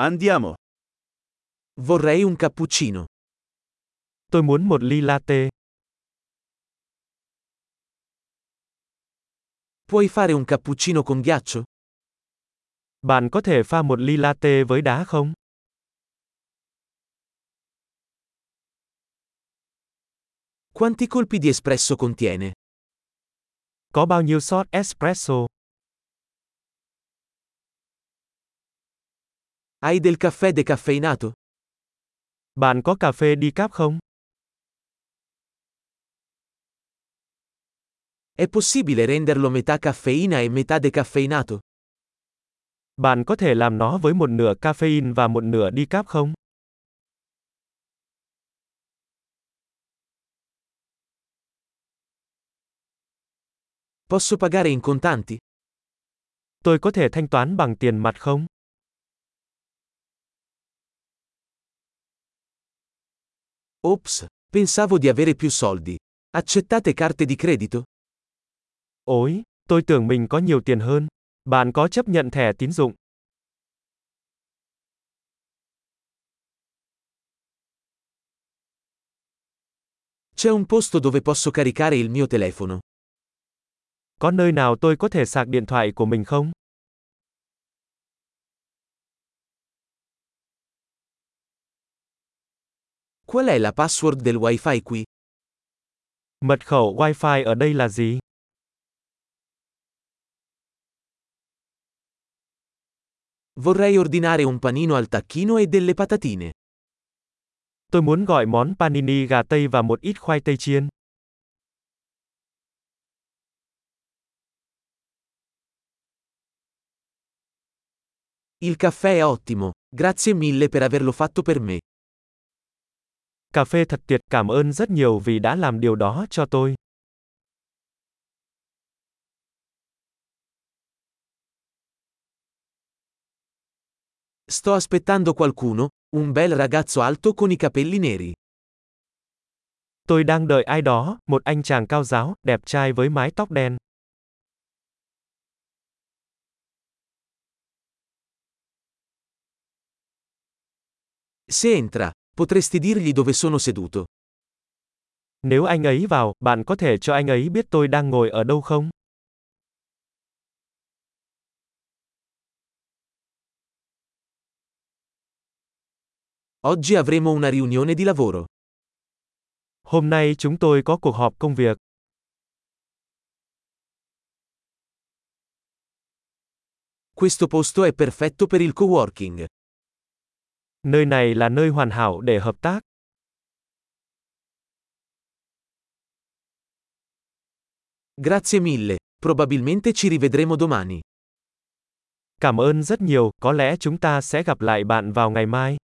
Andiamo. Vorrei un cappuccino. Tôi muốn một ly latte. Puoi fare un cappuccino con ghiaccio? Bạn có thể pha một ly latte với đá không? Quanti colpi di espresso contiene? Có bao nhiêu shot espresso? Hai del caffè decaffeinato? Bạn có cà phê decaf không? È possibile renderlo metà caffeina e metà decaffeinato? Bạn có thể làm nó với một nửa caffeine và một nửa decaf không? Posso pagare in contanti? Tôi có thể thanh toán bằng tiền mặt không? Ops, pensavo di avere più soldi. Accettate carte di credito? Ôi, tôi tưởng mình có nhiều tiền hơn. Bạn có chấp nhận thẻ tín dụng? C'è un posto dove posso caricare il mio telefono? Có nơi nào tôi có thể sạc điện thoại của mình không? Qual è la password del Wi-Fi qui? Mật khẩu Wi-Fi ở đây là gì? Vorrei ordinare un panino al tacchino e delle patatine. Tôi muốn gọi món panini gà tây và một ít khoai tây chiên. Il caffè è ottimo, grazie mille per averlo fatto per me. Cà phê thật tuyệt, cảm ơn rất nhiều vì đã làm điều đó cho tôi. Sto aspettando qualcuno, un bel ragazzo alto con i capelli neri. Tôi đang đợi ai đó, một anh chàng cao ráo, đẹp trai với mái tóc đen. Se entra, potresti dirgli dove sono seduto. Nếu anh ấy vào, bạn có thể cho anh ấy biết tôi đang ngồi ở đâu không? Oggi avremo una riunione di lavoro. Hôm nay chúng tôi có cuộc họp công việc. Questo posto è perfetto per il coworking. Nơi này là nơi hoàn hảo để hợp tác. Grazie mille, probabilmente ci rivedremo domani. Cảm ơn rất nhiều, có lẽ chúng ta sẽ gặp lại bạn vào ngày mai.